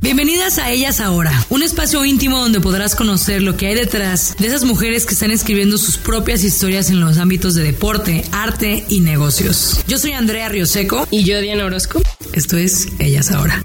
Bienvenidas a Ellas Ahora, un espacio íntimo donde podrás conocer lo que hay detrás de esas mujeres que están escribiendo sus propias historias en los ámbitos de deporte, arte y negocios. Yo soy Andrea Rioseco. Y yo, Diana Orozco. Esto es Ellas Ahora.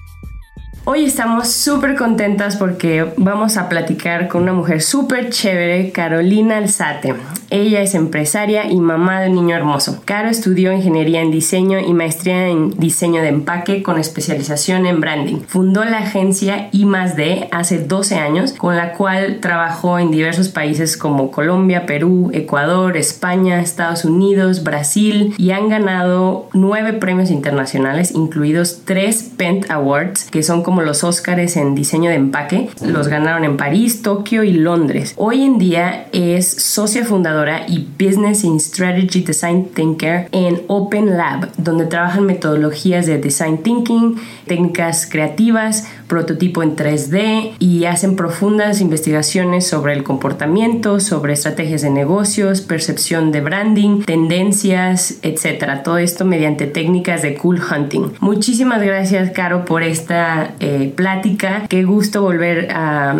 Hoy estamos súper contentas porque vamos a platicar con una mujer súper chévere, Carolina Alzate. Ella es empresaria y mamá de un niño hermoso. Caro estudió ingeniería en diseño y maestría en diseño de empaque con especialización en branding. Fundó la agencia I+D hace 12 años, con la cual trabajó en diversos países como Colombia, Perú, Ecuador, España, Estados Unidos, Brasil, y han ganado 9 premios internacionales, incluidos 3 Pentawards, que son como los Óscares en diseño de empaque. Los ganaron en París, Tokio y Londres. Hoy en día es socia fundadora y Business and Strategy Design Thinker en Open Lab, donde trabajan metodologías de Design Thinking, técnicas creativas, prototipo en 3D, y hacen profundas investigaciones sobre el comportamiento, sobre estrategias de negocios, percepción de branding, tendencias, etcétera. Todo esto mediante técnicas de cool hunting. Muchísimas gracias, Caro, por esta plática. Qué gusto volver a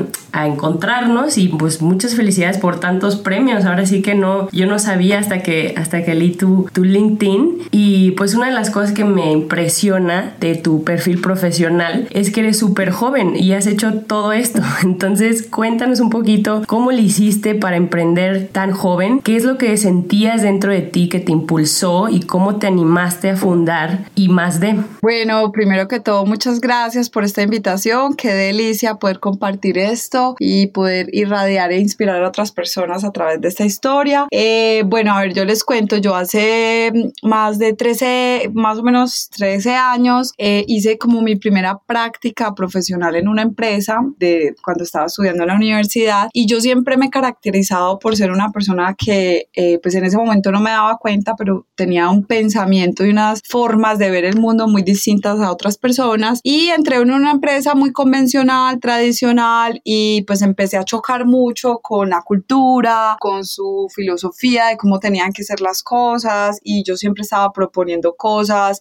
encontrarnos, y pues muchas felicidades por tantos premios. Ahora sí que no, yo no sabía hasta que leí tu LinkedIn, y pues una de las cosas que me impresiona de tu perfil profesional es que eres súper joven y has hecho todo esto. Entonces cuéntanos un poquito cómo le hiciste para emprender tan joven, qué es lo que sentías dentro de ti que te impulsó y cómo te animaste a fundar I+D. Bueno, primero que todo, muchas gracias por esta invitación. Qué delicia poder compartir esto y poder irradiar e inspirar a otras personas a través de esta historia. Bueno, a ver, yo les cuento, yo hace más o menos 13 años hice como mi primera práctica profesional en una empresa de cuando estaba estudiando en la universidad, y yo siempre me he caracterizado por ser una persona que pues en ese momento no me daba cuenta, pero tenía un pensamiento y unas formas de ver el mundo muy distintas a otras personas, y entré en una empresa muy convencional, tradicional, y pues empecé a chocar mucho con la cultura, con su filosofía de cómo tenían que ser las cosas, y yo siempre estaba proponiendo cosas.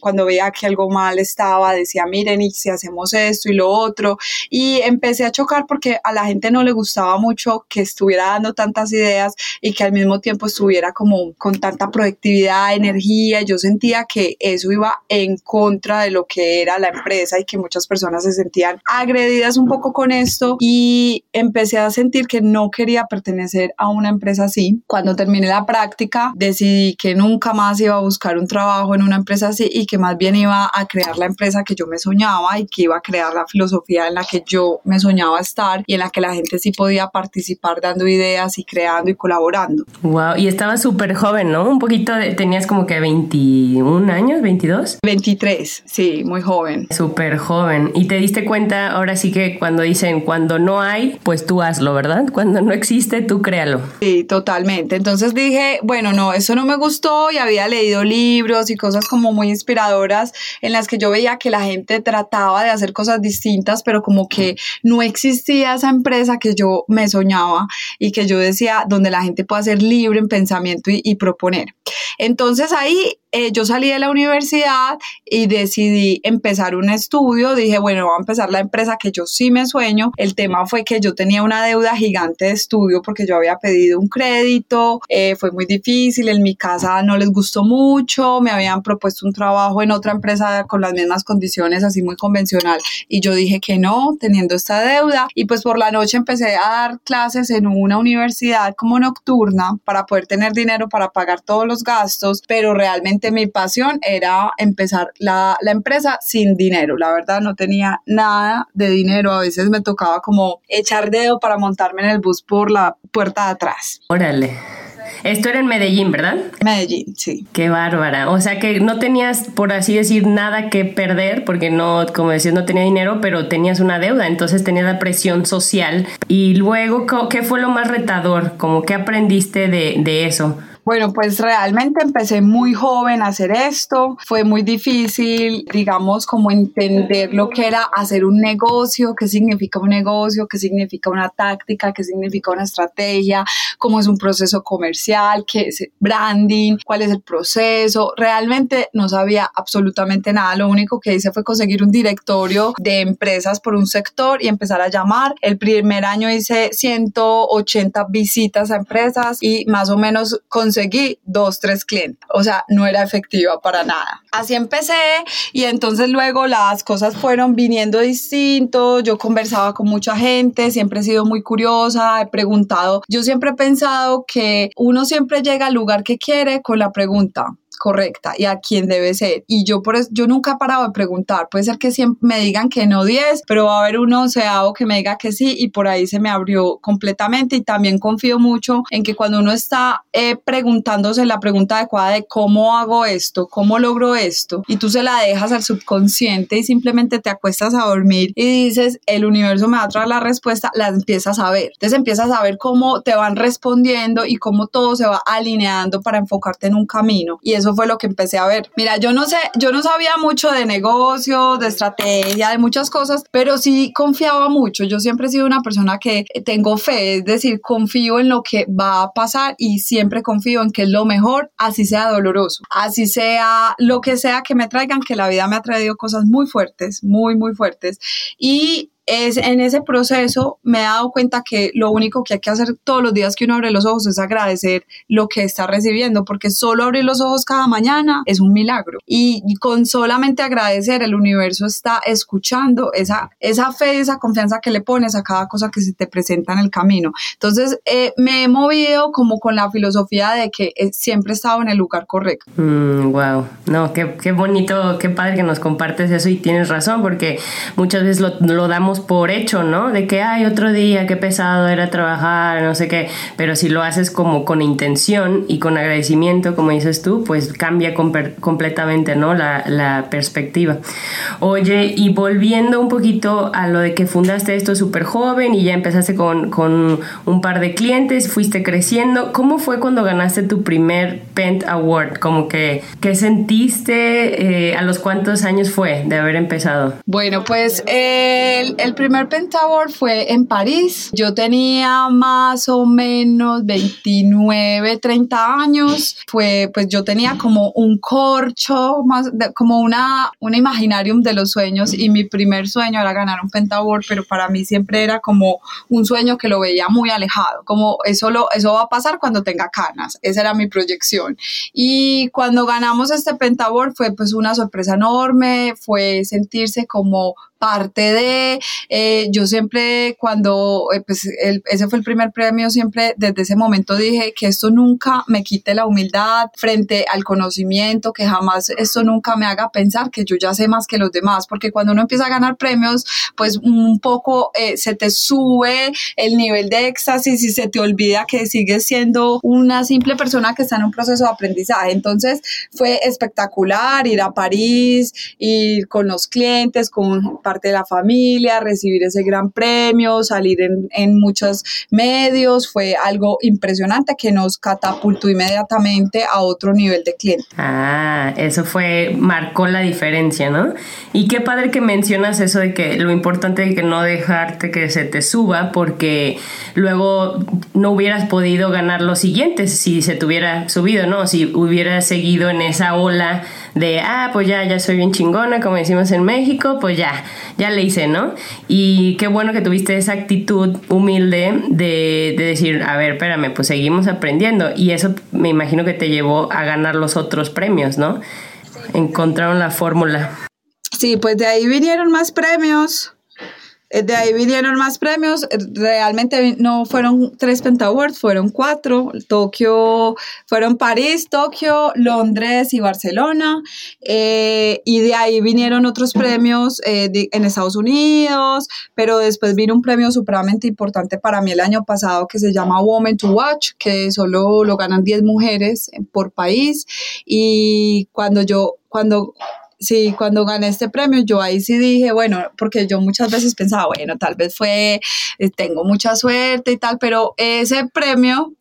Cuando veía que algo mal estaba, decía, miren, y si hacemos esto y lo otro, y empecé a chocar porque a la gente no le gustaba mucho que estuviera dando tantas ideas y que al mismo tiempo estuviera como con tanta productividad, energía. Yo sentía que eso iba en contra de lo que era la empresa y que muchas personas se sentían agredidas un poco con esto, y empecé a sentir que no quería pertenecer a una empresa así. Cuando terminé la práctica, decidí que nunca más iba a buscar un trabajo en una empresa así, y que más bien iba a crear la empresa que yo me soñaba, y que iba a crear la filosofía en la que yo me soñaba estar y en la que la gente sí podía participar dando ideas y creando y colaborando. Wow, y estaba súper joven, ¿no? Un poquito, tenías como que 21 años, 22. 23, sí, muy joven. Súper joven. Y te diste cuenta, ahora sí que cuando dicen, cuando no hay, pues tú hazlo, ¿verdad? Cuando no existe, tú créalo. Sí, totalmente. Entonces dije, bueno, no, eso no me gustó, y había leído libros y cosas como muy inspiradoras en las que yo veía que la gente trataba de hacer cosas distintas, pero como que no existía esa empresa que yo me soñaba y que yo decía, donde la gente pueda ser libre en pensamiento y proponer. Entonces ahí yo salí de la universidad y decidí empezar un estudio. Dije, bueno, voy a empezar la empresa que yo sí me sueño. El tema fue que yo tenía una deuda gigante de estudio porque yo había pedido un crédito, fue muy difícil, en mi casa no les gustó mucho, me habían propuesto un trabajo en otra empresa con las mismas condiciones, así muy convencional, y yo dije que no, teniendo esta deuda, y pues por la noche empecé a dar clases en una universidad como nocturna para poder tener dinero para pagar todos los gastos, pero realmente mi pasión era empezar la empresa sin dinero. La verdad, no tenía nada de dinero. A veces me tocaba como echar dedo para montarme en el bus por la puerta de atrás. Órale. Esto era en Medellín, ¿verdad? Medellín, sí. Qué bárbara. O sea que no tenías, por así decir, nada que perder, porque no, como decías, no tenía dinero, pero tenías una deuda, entonces tenías la presión social. Y luego, ¿qué fue lo más retador? ¿Cómo qué aprendiste de eso? Bueno, pues realmente empecé muy joven a hacer esto, fue muy difícil, digamos, como entender lo que era hacer un negocio, qué significa un negocio, qué significa una táctica, qué significa una estrategia, cómo es un proceso comercial, qué es branding, cuál es el proceso. Realmente no sabía absolutamente nada, lo único que hice fue conseguir un directorio de empresas por un sector y empezar a llamar. El primer año hice 180 visitas a empresas y más o menos conseguí 2-3 clientes, o sea, no era efectiva para nada. Así empecé y entonces luego las cosas fueron viniendo distinto, yo conversaba con mucha gente, siempre he sido muy curiosa, he preguntado, yo siempre he pensado que uno siempre llega al lugar que quiere con la pregunta correcta y a quién debe ser, y yo por eso, yo nunca he parado de preguntar. Puede ser que siempre me digan que no 10, pero va a haber un onceavo que me diga que sí, y por ahí se me abrió completamente. Y también confío mucho en que cuando uno está preguntándose la pregunta adecuada de cómo hago esto, cómo logro esto, y tú se la dejas al subconsciente y simplemente te acuestas a dormir y dices, el universo me va a traer la respuesta, la empiezas a ver. Entonces empiezas a ver cómo te van respondiendo y cómo todo se va alineando para enfocarte en un camino, y eso fue lo que empecé a ver. Mira, yo no sabía mucho de negocio, de estrategia, de muchas cosas, pero sí confiaba mucho. Yo siempre he sido una persona que tengo fe, es decir, confío en lo que va a pasar y siempre confío en que es lo mejor, así sea doloroso, así sea lo que sea que me traigan, que la vida me ha traído cosas muy fuertes, muy, muy fuertes. Y en ese proceso me he dado cuenta que lo único que hay que hacer todos los días que uno abre los ojos es agradecer lo que está recibiendo, porque solo abrir los ojos cada mañana es un milagro, y con solamente agradecer el universo está escuchando esa fe, esa confianza que le pones a cada cosa que se te presenta en el camino. Entonces me he movido como con la filosofía de que siempre he estado en el lugar correcto. Wow, no, qué bonito, qué padre que nos compartes eso, y tienes razón, porque muchas veces lo damos por hecho, ¿no? De que hay otro día, qué pesado era trabajar, no sé qué, pero si lo haces como con intención y con agradecimiento, como dices tú, pues cambia completamente, ¿no? La perspectiva. Oye, y volviendo un poquito a lo de que fundaste esto súper joven y ya empezaste con un par de clientes, fuiste creciendo, ¿cómo fue cuando ganaste tu primer Pentaward? Como que, ¿qué sentiste? ¿A los cuántos años fue de haber empezado? Bueno, pues el primer Pentaward fue en París. Yo tenía más o menos 29, 30 años. Fue, pues yo tenía como un corcho, como un imaginarium de los sueños, y mi primer sueño era ganar un Pentaward, pero para mí siempre era como un sueño que lo veía muy alejado, como eso va a pasar cuando tenga canas. Esa era mi proyección. Y cuando ganamos este Pentaward fue pues una sorpresa enorme, fue sentirse como parte de, yo siempre cuando, pues ese fue el primer premio, siempre desde ese momento dije que esto nunca me quite la humildad frente al conocimiento, que jamás esto nunca me haga pensar que yo ya sé más que los demás, porque cuando uno empieza a ganar premios, pues un poco se te sube el nivel de éxtasis y se te olvida que sigues siendo una simple persona que está en un proceso de aprendizaje. Entonces fue espectacular ir a París, ir con los clientes, con parte de la familia, recibir ese gran premio, salir en muchos medios, fue algo impresionante que nos catapultó inmediatamente a otro nivel de cliente. Ah, eso fue, marcó la diferencia, ¿no? Y qué padre que mencionas eso de que lo importante es que no dejarte que se te suba, porque luego no hubieras podido ganar los siguientes si se te hubiera subido, ¿no? Si hubieras seguido en esa ola de, pues ya soy bien chingona, como decimos en México, pues ya le hice, ¿no? Y qué bueno que tuviste esa actitud humilde de decir, a ver, espérame, pues seguimos aprendiendo, y eso me imagino que te llevó a ganar los otros premios, ¿no? Sí. Encontraron la fórmula. Sí, pues de ahí vinieron más premios. De ahí vinieron más premios, realmente no fueron 3 Pentaward, fueron 4, Tokio, fueron París, Tokio, Londres y Barcelona, y de ahí vinieron otros premios en Estados Unidos, pero después vino un premio supremamente importante para mí el año pasado que se llama Woman to Watch, que solo lo ganan 10 mujeres por país, y cuando gané este premio, yo ahí sí dije, bueno, porque yo muchas veces pensaba, bueno, tal vez tengo mucha suerte y tal, pero ese premio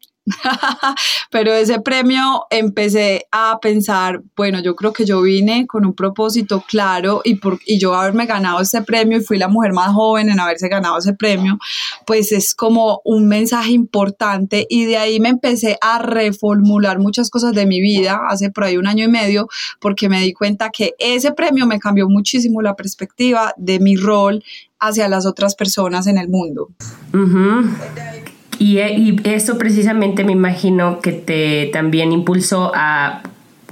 empecé a pensar, bueno, yo creo que yo vine con un propósito claro y yo haberme ganado ese premio y fui la mujer más joven en haberse ganado ese premio, pues es como un mensaje importante y de ahí me empecé a reformular muchas cosas de mi vida hace por ahí 1 año y medio porque me di cuenta que ese premio me cambió muchísimo la perspectiva de mi rol hacia las otras personas en el mundo. Uh-huh. Y eso precisamente me imagino que te también impulsó a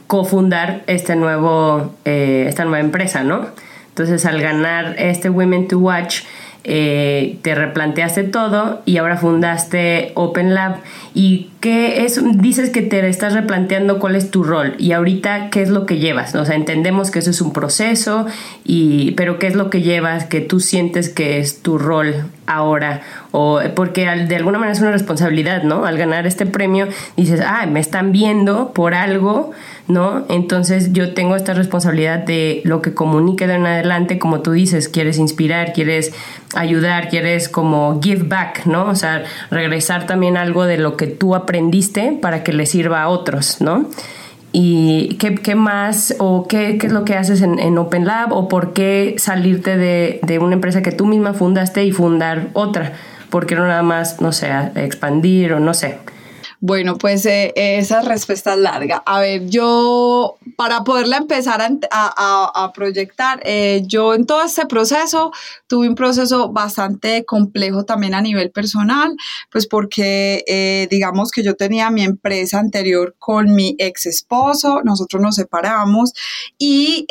cofundar esta nueva empresa, ¿no? Entonces, al ganar este Women to Watch, te replanteaste todo y ahora fundaste Open Lab. ¿Y qué es? Dices que te estás replanteando cuál es tu rol y ahorita qué es lo que llevas. O sea, entendemos que eso es un proceso, pero ¿qué es lo que llevas que tú sientes que es tu rol ahora? O porque de alguna manera es una responsabilidad, ¿no? Al ganar este premio dices, me están viendo por algo, ¿no? Entonces yo tengo esta responsabilidad de lo que comunique de en adelante, como tú dices, quieres inspirar, quieres ayudar, quieres como give back, ¿no? O sea, regresar también algo de lo que tú aprendiste para que le sirva a otros, ¿no? ¿Y qué más o qué es lo que haces en Open Lab o por qué salirte de una empresa que tú misma fundaste y fundar otra? ¿Por qué no nada más, no sé, expandir o no sé? Bueno, pues esa respuesta es larga. A ver, yo para poderla empezar a proyectar, yo en todo este proceso tuve un proceso bastante complejo también a nivel personal, pues porque digamos que yo tenía mi empresa anterior con mi ex esposo, nosotros nos separamos y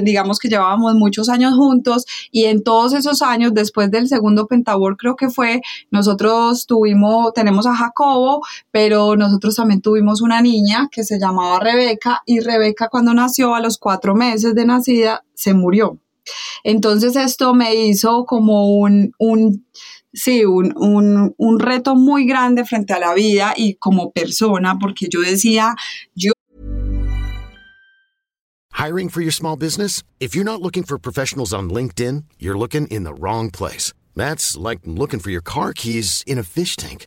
digamos que llevábamos muchos años juntos y en todos esos años, después del segundo Pentaward creo que fue, nosotros tenemos a Jacobo, pero nosotros también tuvimos una niña que se llamaba Rebeca y Rebeca cuando nació a los 4 meses de nacida se murió. Entonces esto me hizo como un reto muy grande frente a la vida y como persona porque yo decía yo. Hiring for your small business? If you're not looking for professionals on LinkedIn, you're looking in the wrong place. That's like looking for your car keys in a fish tank.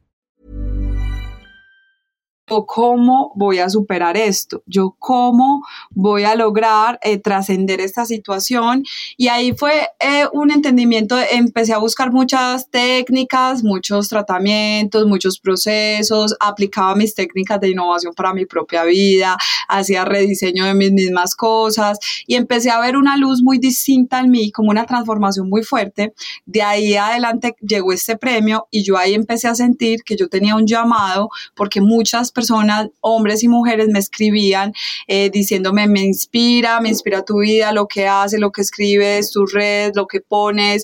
¿Cómo voy a superar esto? ¿Yo cómo voy a lograr trascender esta situación? Y ahí fue un entendimiento, empecé a buscar muchas técnicas, muchos tratamientos, muchos procesos, aplicaba mis técnicas de innovación para mi propia vida, hacía rediseño de mis mismas cosas y empecé a ver una luz muy distinta en mí, como una transformación muy fuerte. De ahí adelante llegó este premio y yo ahí empecé a sentir que yo tenía un llamado porque muchas personas, hombres y mujeres, me escribían diciéndome, me inspira tu vida, lo que haces, lo que escribes, tu red, lo que pones,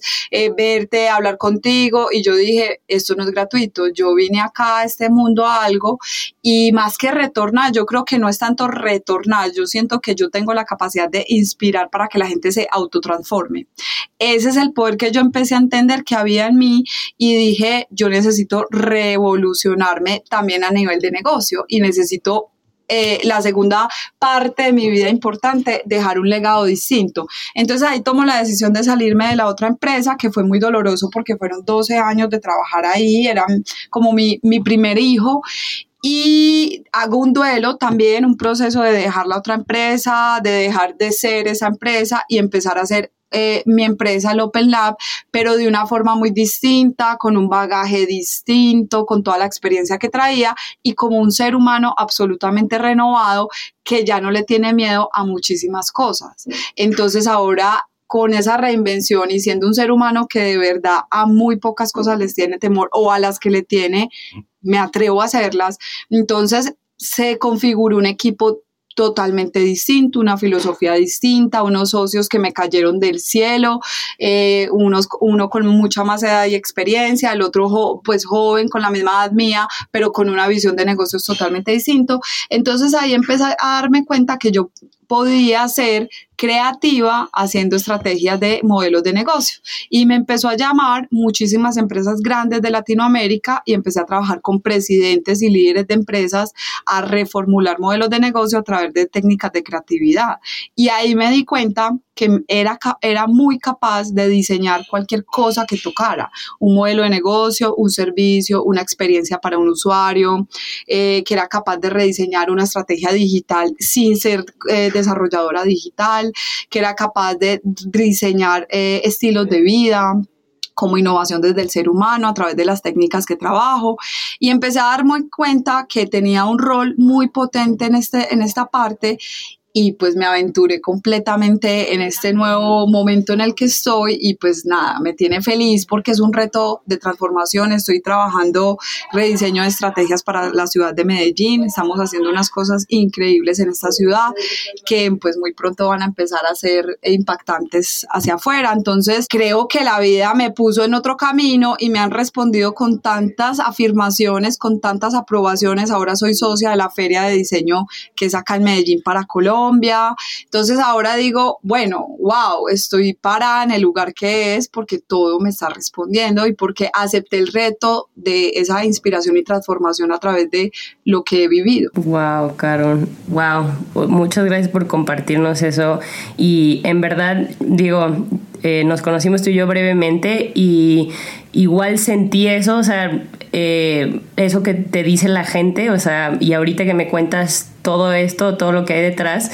verte, hablar contigo. Y yo dije, esto no es gratuito, yo vine acá a este mundo a algo y más que retornar, yo creo que no es tanto retornar, yo siento que yo tengo la capacidad de inspirar para que la gente se autotransforme. Ese es el poder que yo empecé a entender que había en mí y dije, yo necesito revolucionarme también a nivel de negocio. Y necesito la segunda parte de mi vida importante, dejar un legado distinto. Entonces ahí tomo la decisión de salirme de la otra empresa, que fue muy doloroso porque fueron 12 años de trabajar ahí, era como mi primer hijo. Y hago un duelo también, un proceso de dejar la otra empresa, de dejar de ser esa empresa y empezar a ser mi empresa, el Open Lab, pero de una forma muy distinta, con un bagaje distinto, con toda la experiencia que traía y como un ser humano absolutamente renovado que ya no le tiene miedo a muchísimas cosas. Entonces ahora, con esa reinvención y siendo un ser humano que de verdad a muy pocas cosas les tiene temor o a las que le tiene, me atrevo a hacerlas. Entonces se configuró un equipo totalmente distinto, una filosofía distinta, unos socios que me cayeron del cielo, uno con mucha más edad y experiencia, el otro joven con la misma edad mía, pero con una visión de negocios totalmente distinto. Entonces ahí empecé a darme cuenta que yo podía ser creativa haciendo estrategias de modelos de negocio y me empezó a llamar muchísimas empresas grandes de Latinoamérica y empecé a trabajar con presidentes y líderes de empresas a reformular modelos de negocio a través de técnicas de creatividad y ahí me di cuenta que era muy capaz de diseñar cualquier cosa que tocara, un modelo de negocio, un servicio, una experiencia para un usuario, que era capaz de rediseñar una estrategia digital sin ser desarrolladora digital, que era capaz de diseñar estilos de vida, como innovación desde el ser humano a través de las técnicas que trabajo y empecé a darme cuenta que tenía un rol muy potente en esta parte y pues me aventuré completamente en este nuevo momento en el que estoy y pues nada, me tiene feliz porque es un reto de transformación. Estoy trabajando rediseño de estrategias para la ciudad de Medellín, estamos haciendo unas cosas increíbles en esta ciudad que pues muy pronto van a empezar a ser impactantes hacia afuera, entonces creo que la vida me puso en otro camino y me han respondido con tantas afirmaciones, con tantas aprobaciones. Ahora soy socia de la feria de diseño que es acá en Medellín para Colombia. Entonces ahora digo, bueno, wow, estoy parada en el lugar que es porque todo me está respondiendo y porque acepté el reto de esa inspiración y transformación a través de lo que he vivido. Wow, Carol, wow, muchas gracias por compartirnos eso y en verdad digo, nos conocimos tú y yo brevemente y igual sentí eso, o sea, eso que te dice la gente, o sea, y ahorita que me cuentas todo esto, todo lo que hay detrás,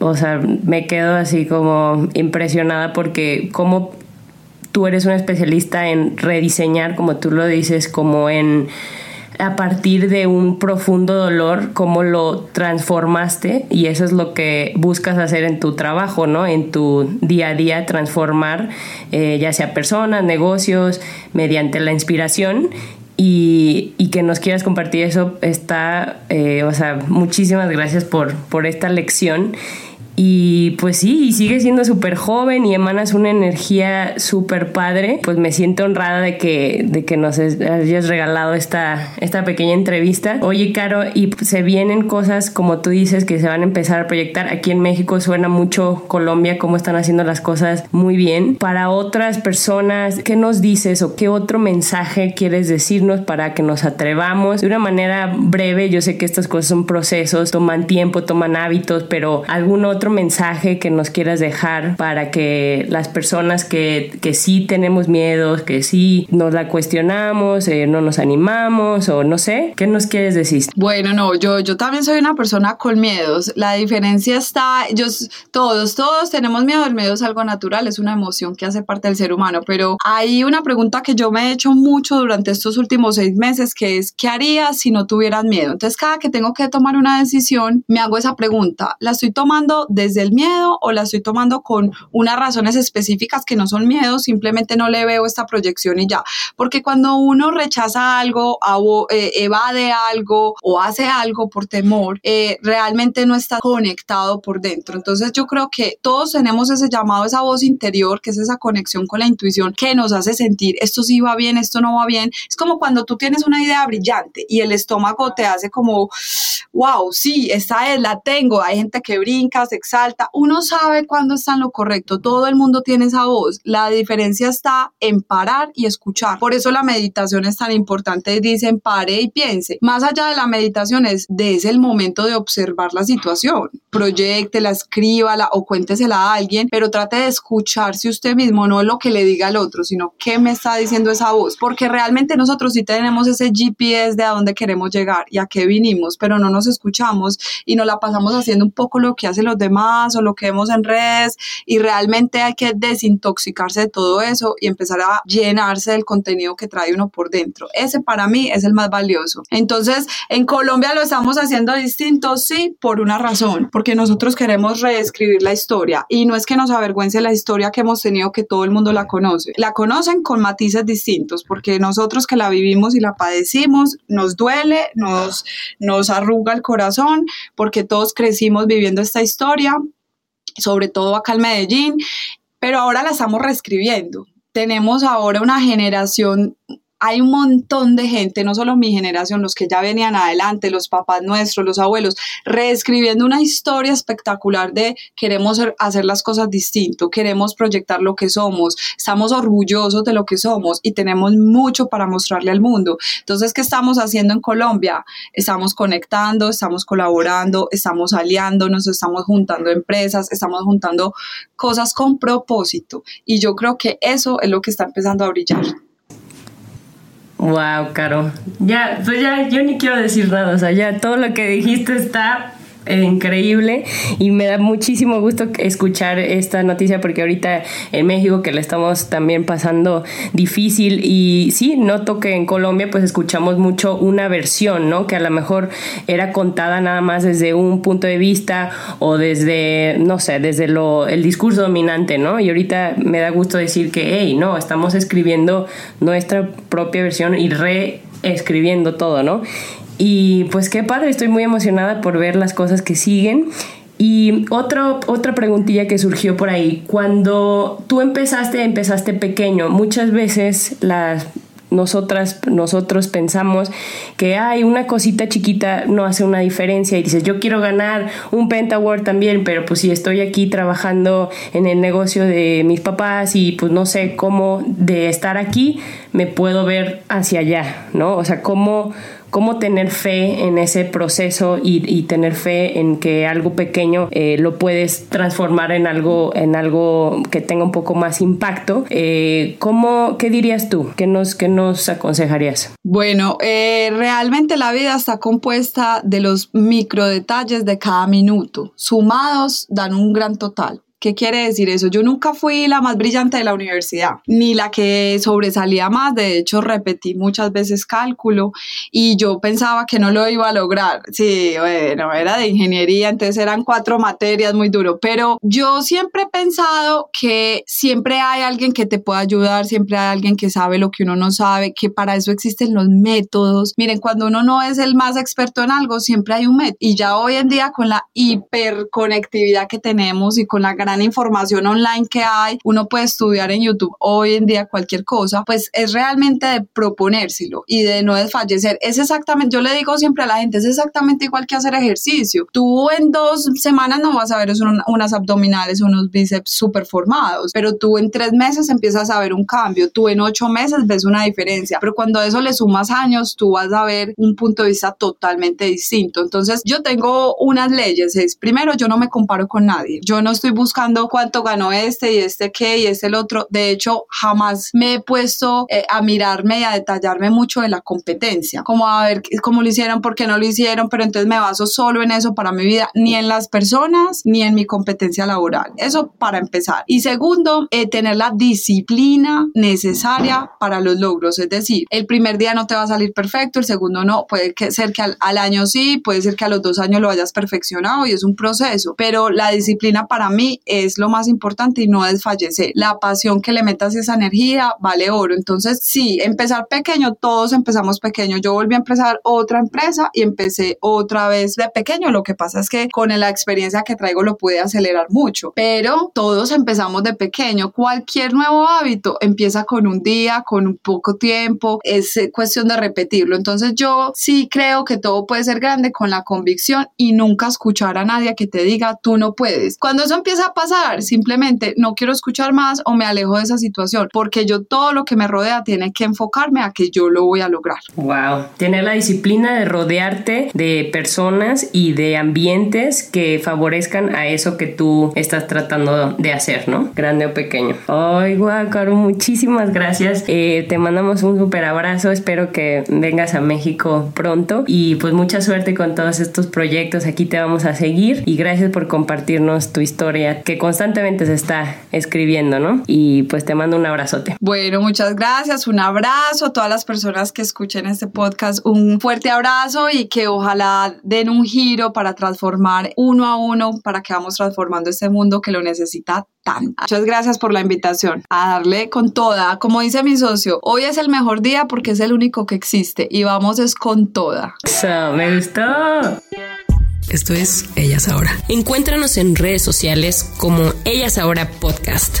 o sea, me quedo así como impresionada porque como tú eres una especialista en rediseñar, como tú lo dices, como en a partir de un profundo dolor, cómo lo transformaste y eso es lo que buscas hacer en tu trabajo, ¿no? En tu día a día, transformar ya sea personas, negocios, mediante la inspiración y que nos quieras compartir eso está, o sea, muchísimas gracias por esta lección. Y pues sí, sigues siendo súper joven y emanas una energía súper padre. Pues me siento honrada de que nos hayas regalado esta pequeña entrevista. Oye, Caro, y se vienen cosas, como tú dices, que se van a empezar a proyectar. Aquí en México suena mucho Colombia, cómo están haciendo las cosas muy bien. Para otras personas, ¿qué nos dices o qué otro mensaje quieres decirnos para que nos atrevamos? De una manera breve, yo sé que estas cosas son procesos, toman tiempo, toman hábitos, pero algún otro mensaje que nos quieras dejar para que las personas que sí tenemos miedos, que sí nos la cuestionamos, no nos animamos o no sé, ¿qué nos quieres decir? Bueno, no, yo también soy una persona con miedos, la diferencia está, todos tenemos miedo, el miedo es algo natural, es una emoción que hace parte del ser humano, pero hay una pregunta que yo me he hecho mucho durante estos últimos 6 meses que es, ¿qué harías si no tuvieras miedo? Entonces cada que tengo que tomar una decisión me hago esa pregunta, ¿la estoy tomando desde el miedo o la estoy tomando con unas razones específicas que no son miedos, simplemente no le veo esta proyección y ya? Porque cuando uno rechaza algo, evade algo o hace algo por temor, realmente no está conectado por dentro. Entonces yo creo que todos tenemos ese llamado, esa voz interior, que es esa conexión con la intuición que nos hace sentir esto sí va bien, esto no va bien. Es como cuando tú tienes una idea brillante y el estómago te hace como, wow, sí, esta es, la tengo. Hay gente que brinca, se exalta, uno sabe cuándo está en lo correcto, todo el mundo tiene esa voz, la diferencia está en parar y escuchar, por eso la meditación es tan importante, dicen pare y piense, más allá de la meditación es el momento de observar la situación, proyéctela, escríbala o cuéntesela a alguien, pero trate de escucharse usted mismo, no lo que le diga al otro, sino qué me está diciendo esa voz, porque realmente nosotros sí tenemos ese GPS de a dónde queremos llegar y a qué vinimos, pero no nos escuchamos y nos la pasamos haciendo un poco lo que hacen los demás demás o lo que vemos en redes, y realmente hay que desintoxicarse de todo eso y empezar a llenarse del contenido que trae uno por dentro. Ese para mí es el más valioso. Entonces, en Colombia lo estamos haciendo distinto, sí, por una razón, porque nosotros queremos reescribir la historia, y no es que nos avergüence la historia que hemos tenido, que todo el mundo la conoce. La conocen con matices distintos, porque nosotros que la vivimos y la padecimos, nos duele, nos arruga el corazón, porque todos crecimos viviendo esta historia, sobre todo acá en Medellín, pero ahora la estamos reescribiendo. Tenemos ahora una generación, hay un montón de gente, no solo mi generación, los que ya venían adelante, los papás nuestros, los abuelos, reescribiendo una historia espectacular de queremos hacer las cosas distinto, queremos proyectar lo que somos, estamos orgullosos de lo que somos y tenemos mucho para mostrarle al mundo. Entonces, ¿qué estamos haciendo en Colombia? Estamos conectando, estamos colaborando, estamos aliándonos, estamos juntando empresas, estamos juntando cosas con propósito, y yo creo que eso es lo que está empezando a brillar. Wow, Caro. Ya, pues ya, yo ni quiero decir nada, o sea, ya todo lo que dijiste está increíble, y me da muchísimo gusto escuchar esta noticia, porque ahorita en México que la estamos también pasando difícil, y sí, noto que en Colombia pues escuchamos mucho una versión, ¿no? Que a lo mejor era contada nada más desde un punto de vista o desde, no sé, desde el discurso dominante, ¿no? Y ahorita me da gusto decir que, hey, no, estamos escribiendo nuestra propia versión y reescribiendo todo, ¿no? Y pues qué padre, estoy muy emocionada por ver las cosas que siguen. Y otra preguntilla que surgió por ahí, cuando tú empezaste pequeño, muchas veces nosotros pensamos que hay una cosita chiquita no hace una diferencia, y dices, yo quiero ganar un Pentaward también, pero pues si estoy aquí trabajando en el negocio de mis papás y pues no sé cómo de estar aquí me puedo ver hacia allá, ¿no? O sea, ¿cómo tener fe en ese proceso y tener fe en que algo pequeño lo puedes transformar en algo que tenga un poco más impacto? ¿Qué dirías tú? ¿Qué nos aconsejarías? Bueno, realmente la vida está compuesta de los micro detalles de cada minuto. Sumados dan un gran total. ¿Qué quiere decir eso? Yo nunca fui la más brillante de la universidad, ni la que sobresalía más. De hecho, repetí muchas veces cálculo y yo pensaba que no lo iba a lograr. Sí, bueno, era de ingeniería, entonces eran 4 materias, muy duro. Pero yo siempre he pensado que siempre hay alguien que te pueda ayudar, siempre hay alguien que sabe lo que uno no sabe, que para eso existen los métodos. Miren, cuando uno no es el más experto en algo, siempre hay un método. Y ya hoy en día, con la hiperconectividad que tenemos y con la gran información online que hay, uno puede estudiar en YouTube hoy en día cualquier cosa, pues es realmente de proponérselo y de no desfallecer. Es exactamente, yo le digo siempre a la gente, es exactamente igual que hacer ejercicio. Tú en 2 semanas no vas a ver unas abdominales, unos bíceps súper formados, pero tú en 3 meses empiezas a ver un cambio, tú en 8 meses ves una diferencia, pero cuando a eso le sumas años, tú vas a ver un punto de vista totalmente distinto. Entonces, yo tengo unas leyes, es primero, yo no me comparo con nadie, yo no estoy buscando cuánto ganó este y este qué y este el otro. De hecho, jamás me he puesto a mirarme y a detallarme mucho de la competencia, como a ver cómo lo hicieron, por qué no lo hicieron, pero entonces me baso solo en eso para mi vida, ni en las personas, ni en mi competencia laboral. Eso para empezar. Y segundo, tener la disciplina necesaria para los logros, es decir, el primer día no te va a salir perfecto, el segundo no, puede ser que al año sí, puede ser que a los 2 años lo hayas perfeccionado, y es un proceso, pero la disciplina para mí es lo más importante, y no desfallecer. La pasión que le metas, esa energía, vale oro. Entonces, sí, empezar pequeño, todos empezamos pequeño. Yo volví a empezar otra empresa y empecé otra vez de pequeño. Lo que pasa es que con la experiencia que traigo lo pude acelerar mucho, pero todos empezamos de pequeño. Cualquier nuevo hábito empieza con un día, con un poco tiempo, es cuestión de repetirlo. Entonces, yo sí creo que todo puede ser grande con la convicción y nunca escuchar a nadie que te diga tú no puedes. Cuando eso empieza pasar, simplemente no quiero escuchar más o me alejo de esa situación, porque yo todo lo que me rodea tiene que enfocarme a que yo lo voy a lograr. Wow, tener la disciplina de rodearte de personas y de ambientes que favorezcan a eso que tú estás tratando de hacer, ¿no? Grande o pequeño. Ay, guau, Caro, muchísimas gracias. Te mandamos un súper abrazo, espero que vengas a México pronto y pues mucha suerte con todos estos proyectos, aquí te vamos a seguir y gracias por compartirnos tu historia que constantemente se está escribiendo, ¿no? Y pues te mando un abrazote. Bueno, muchas gracias, un abrazo a todas las personas que escuchen este podcast, un fuerte abrazo y que ojalá den un giro para transformar uno a uno, para que vamos transformando este mundo que lo necesita tanto. Muchas gracias por la invitación, a darle con toda, como dice mi socio, hoy es el mejor día porque es el único que existe y vamos es con toda. Eso, me gustó. Esto es Ellas Ahora. Encuéntranos en redes sociales como Ellas Ahora Podcast.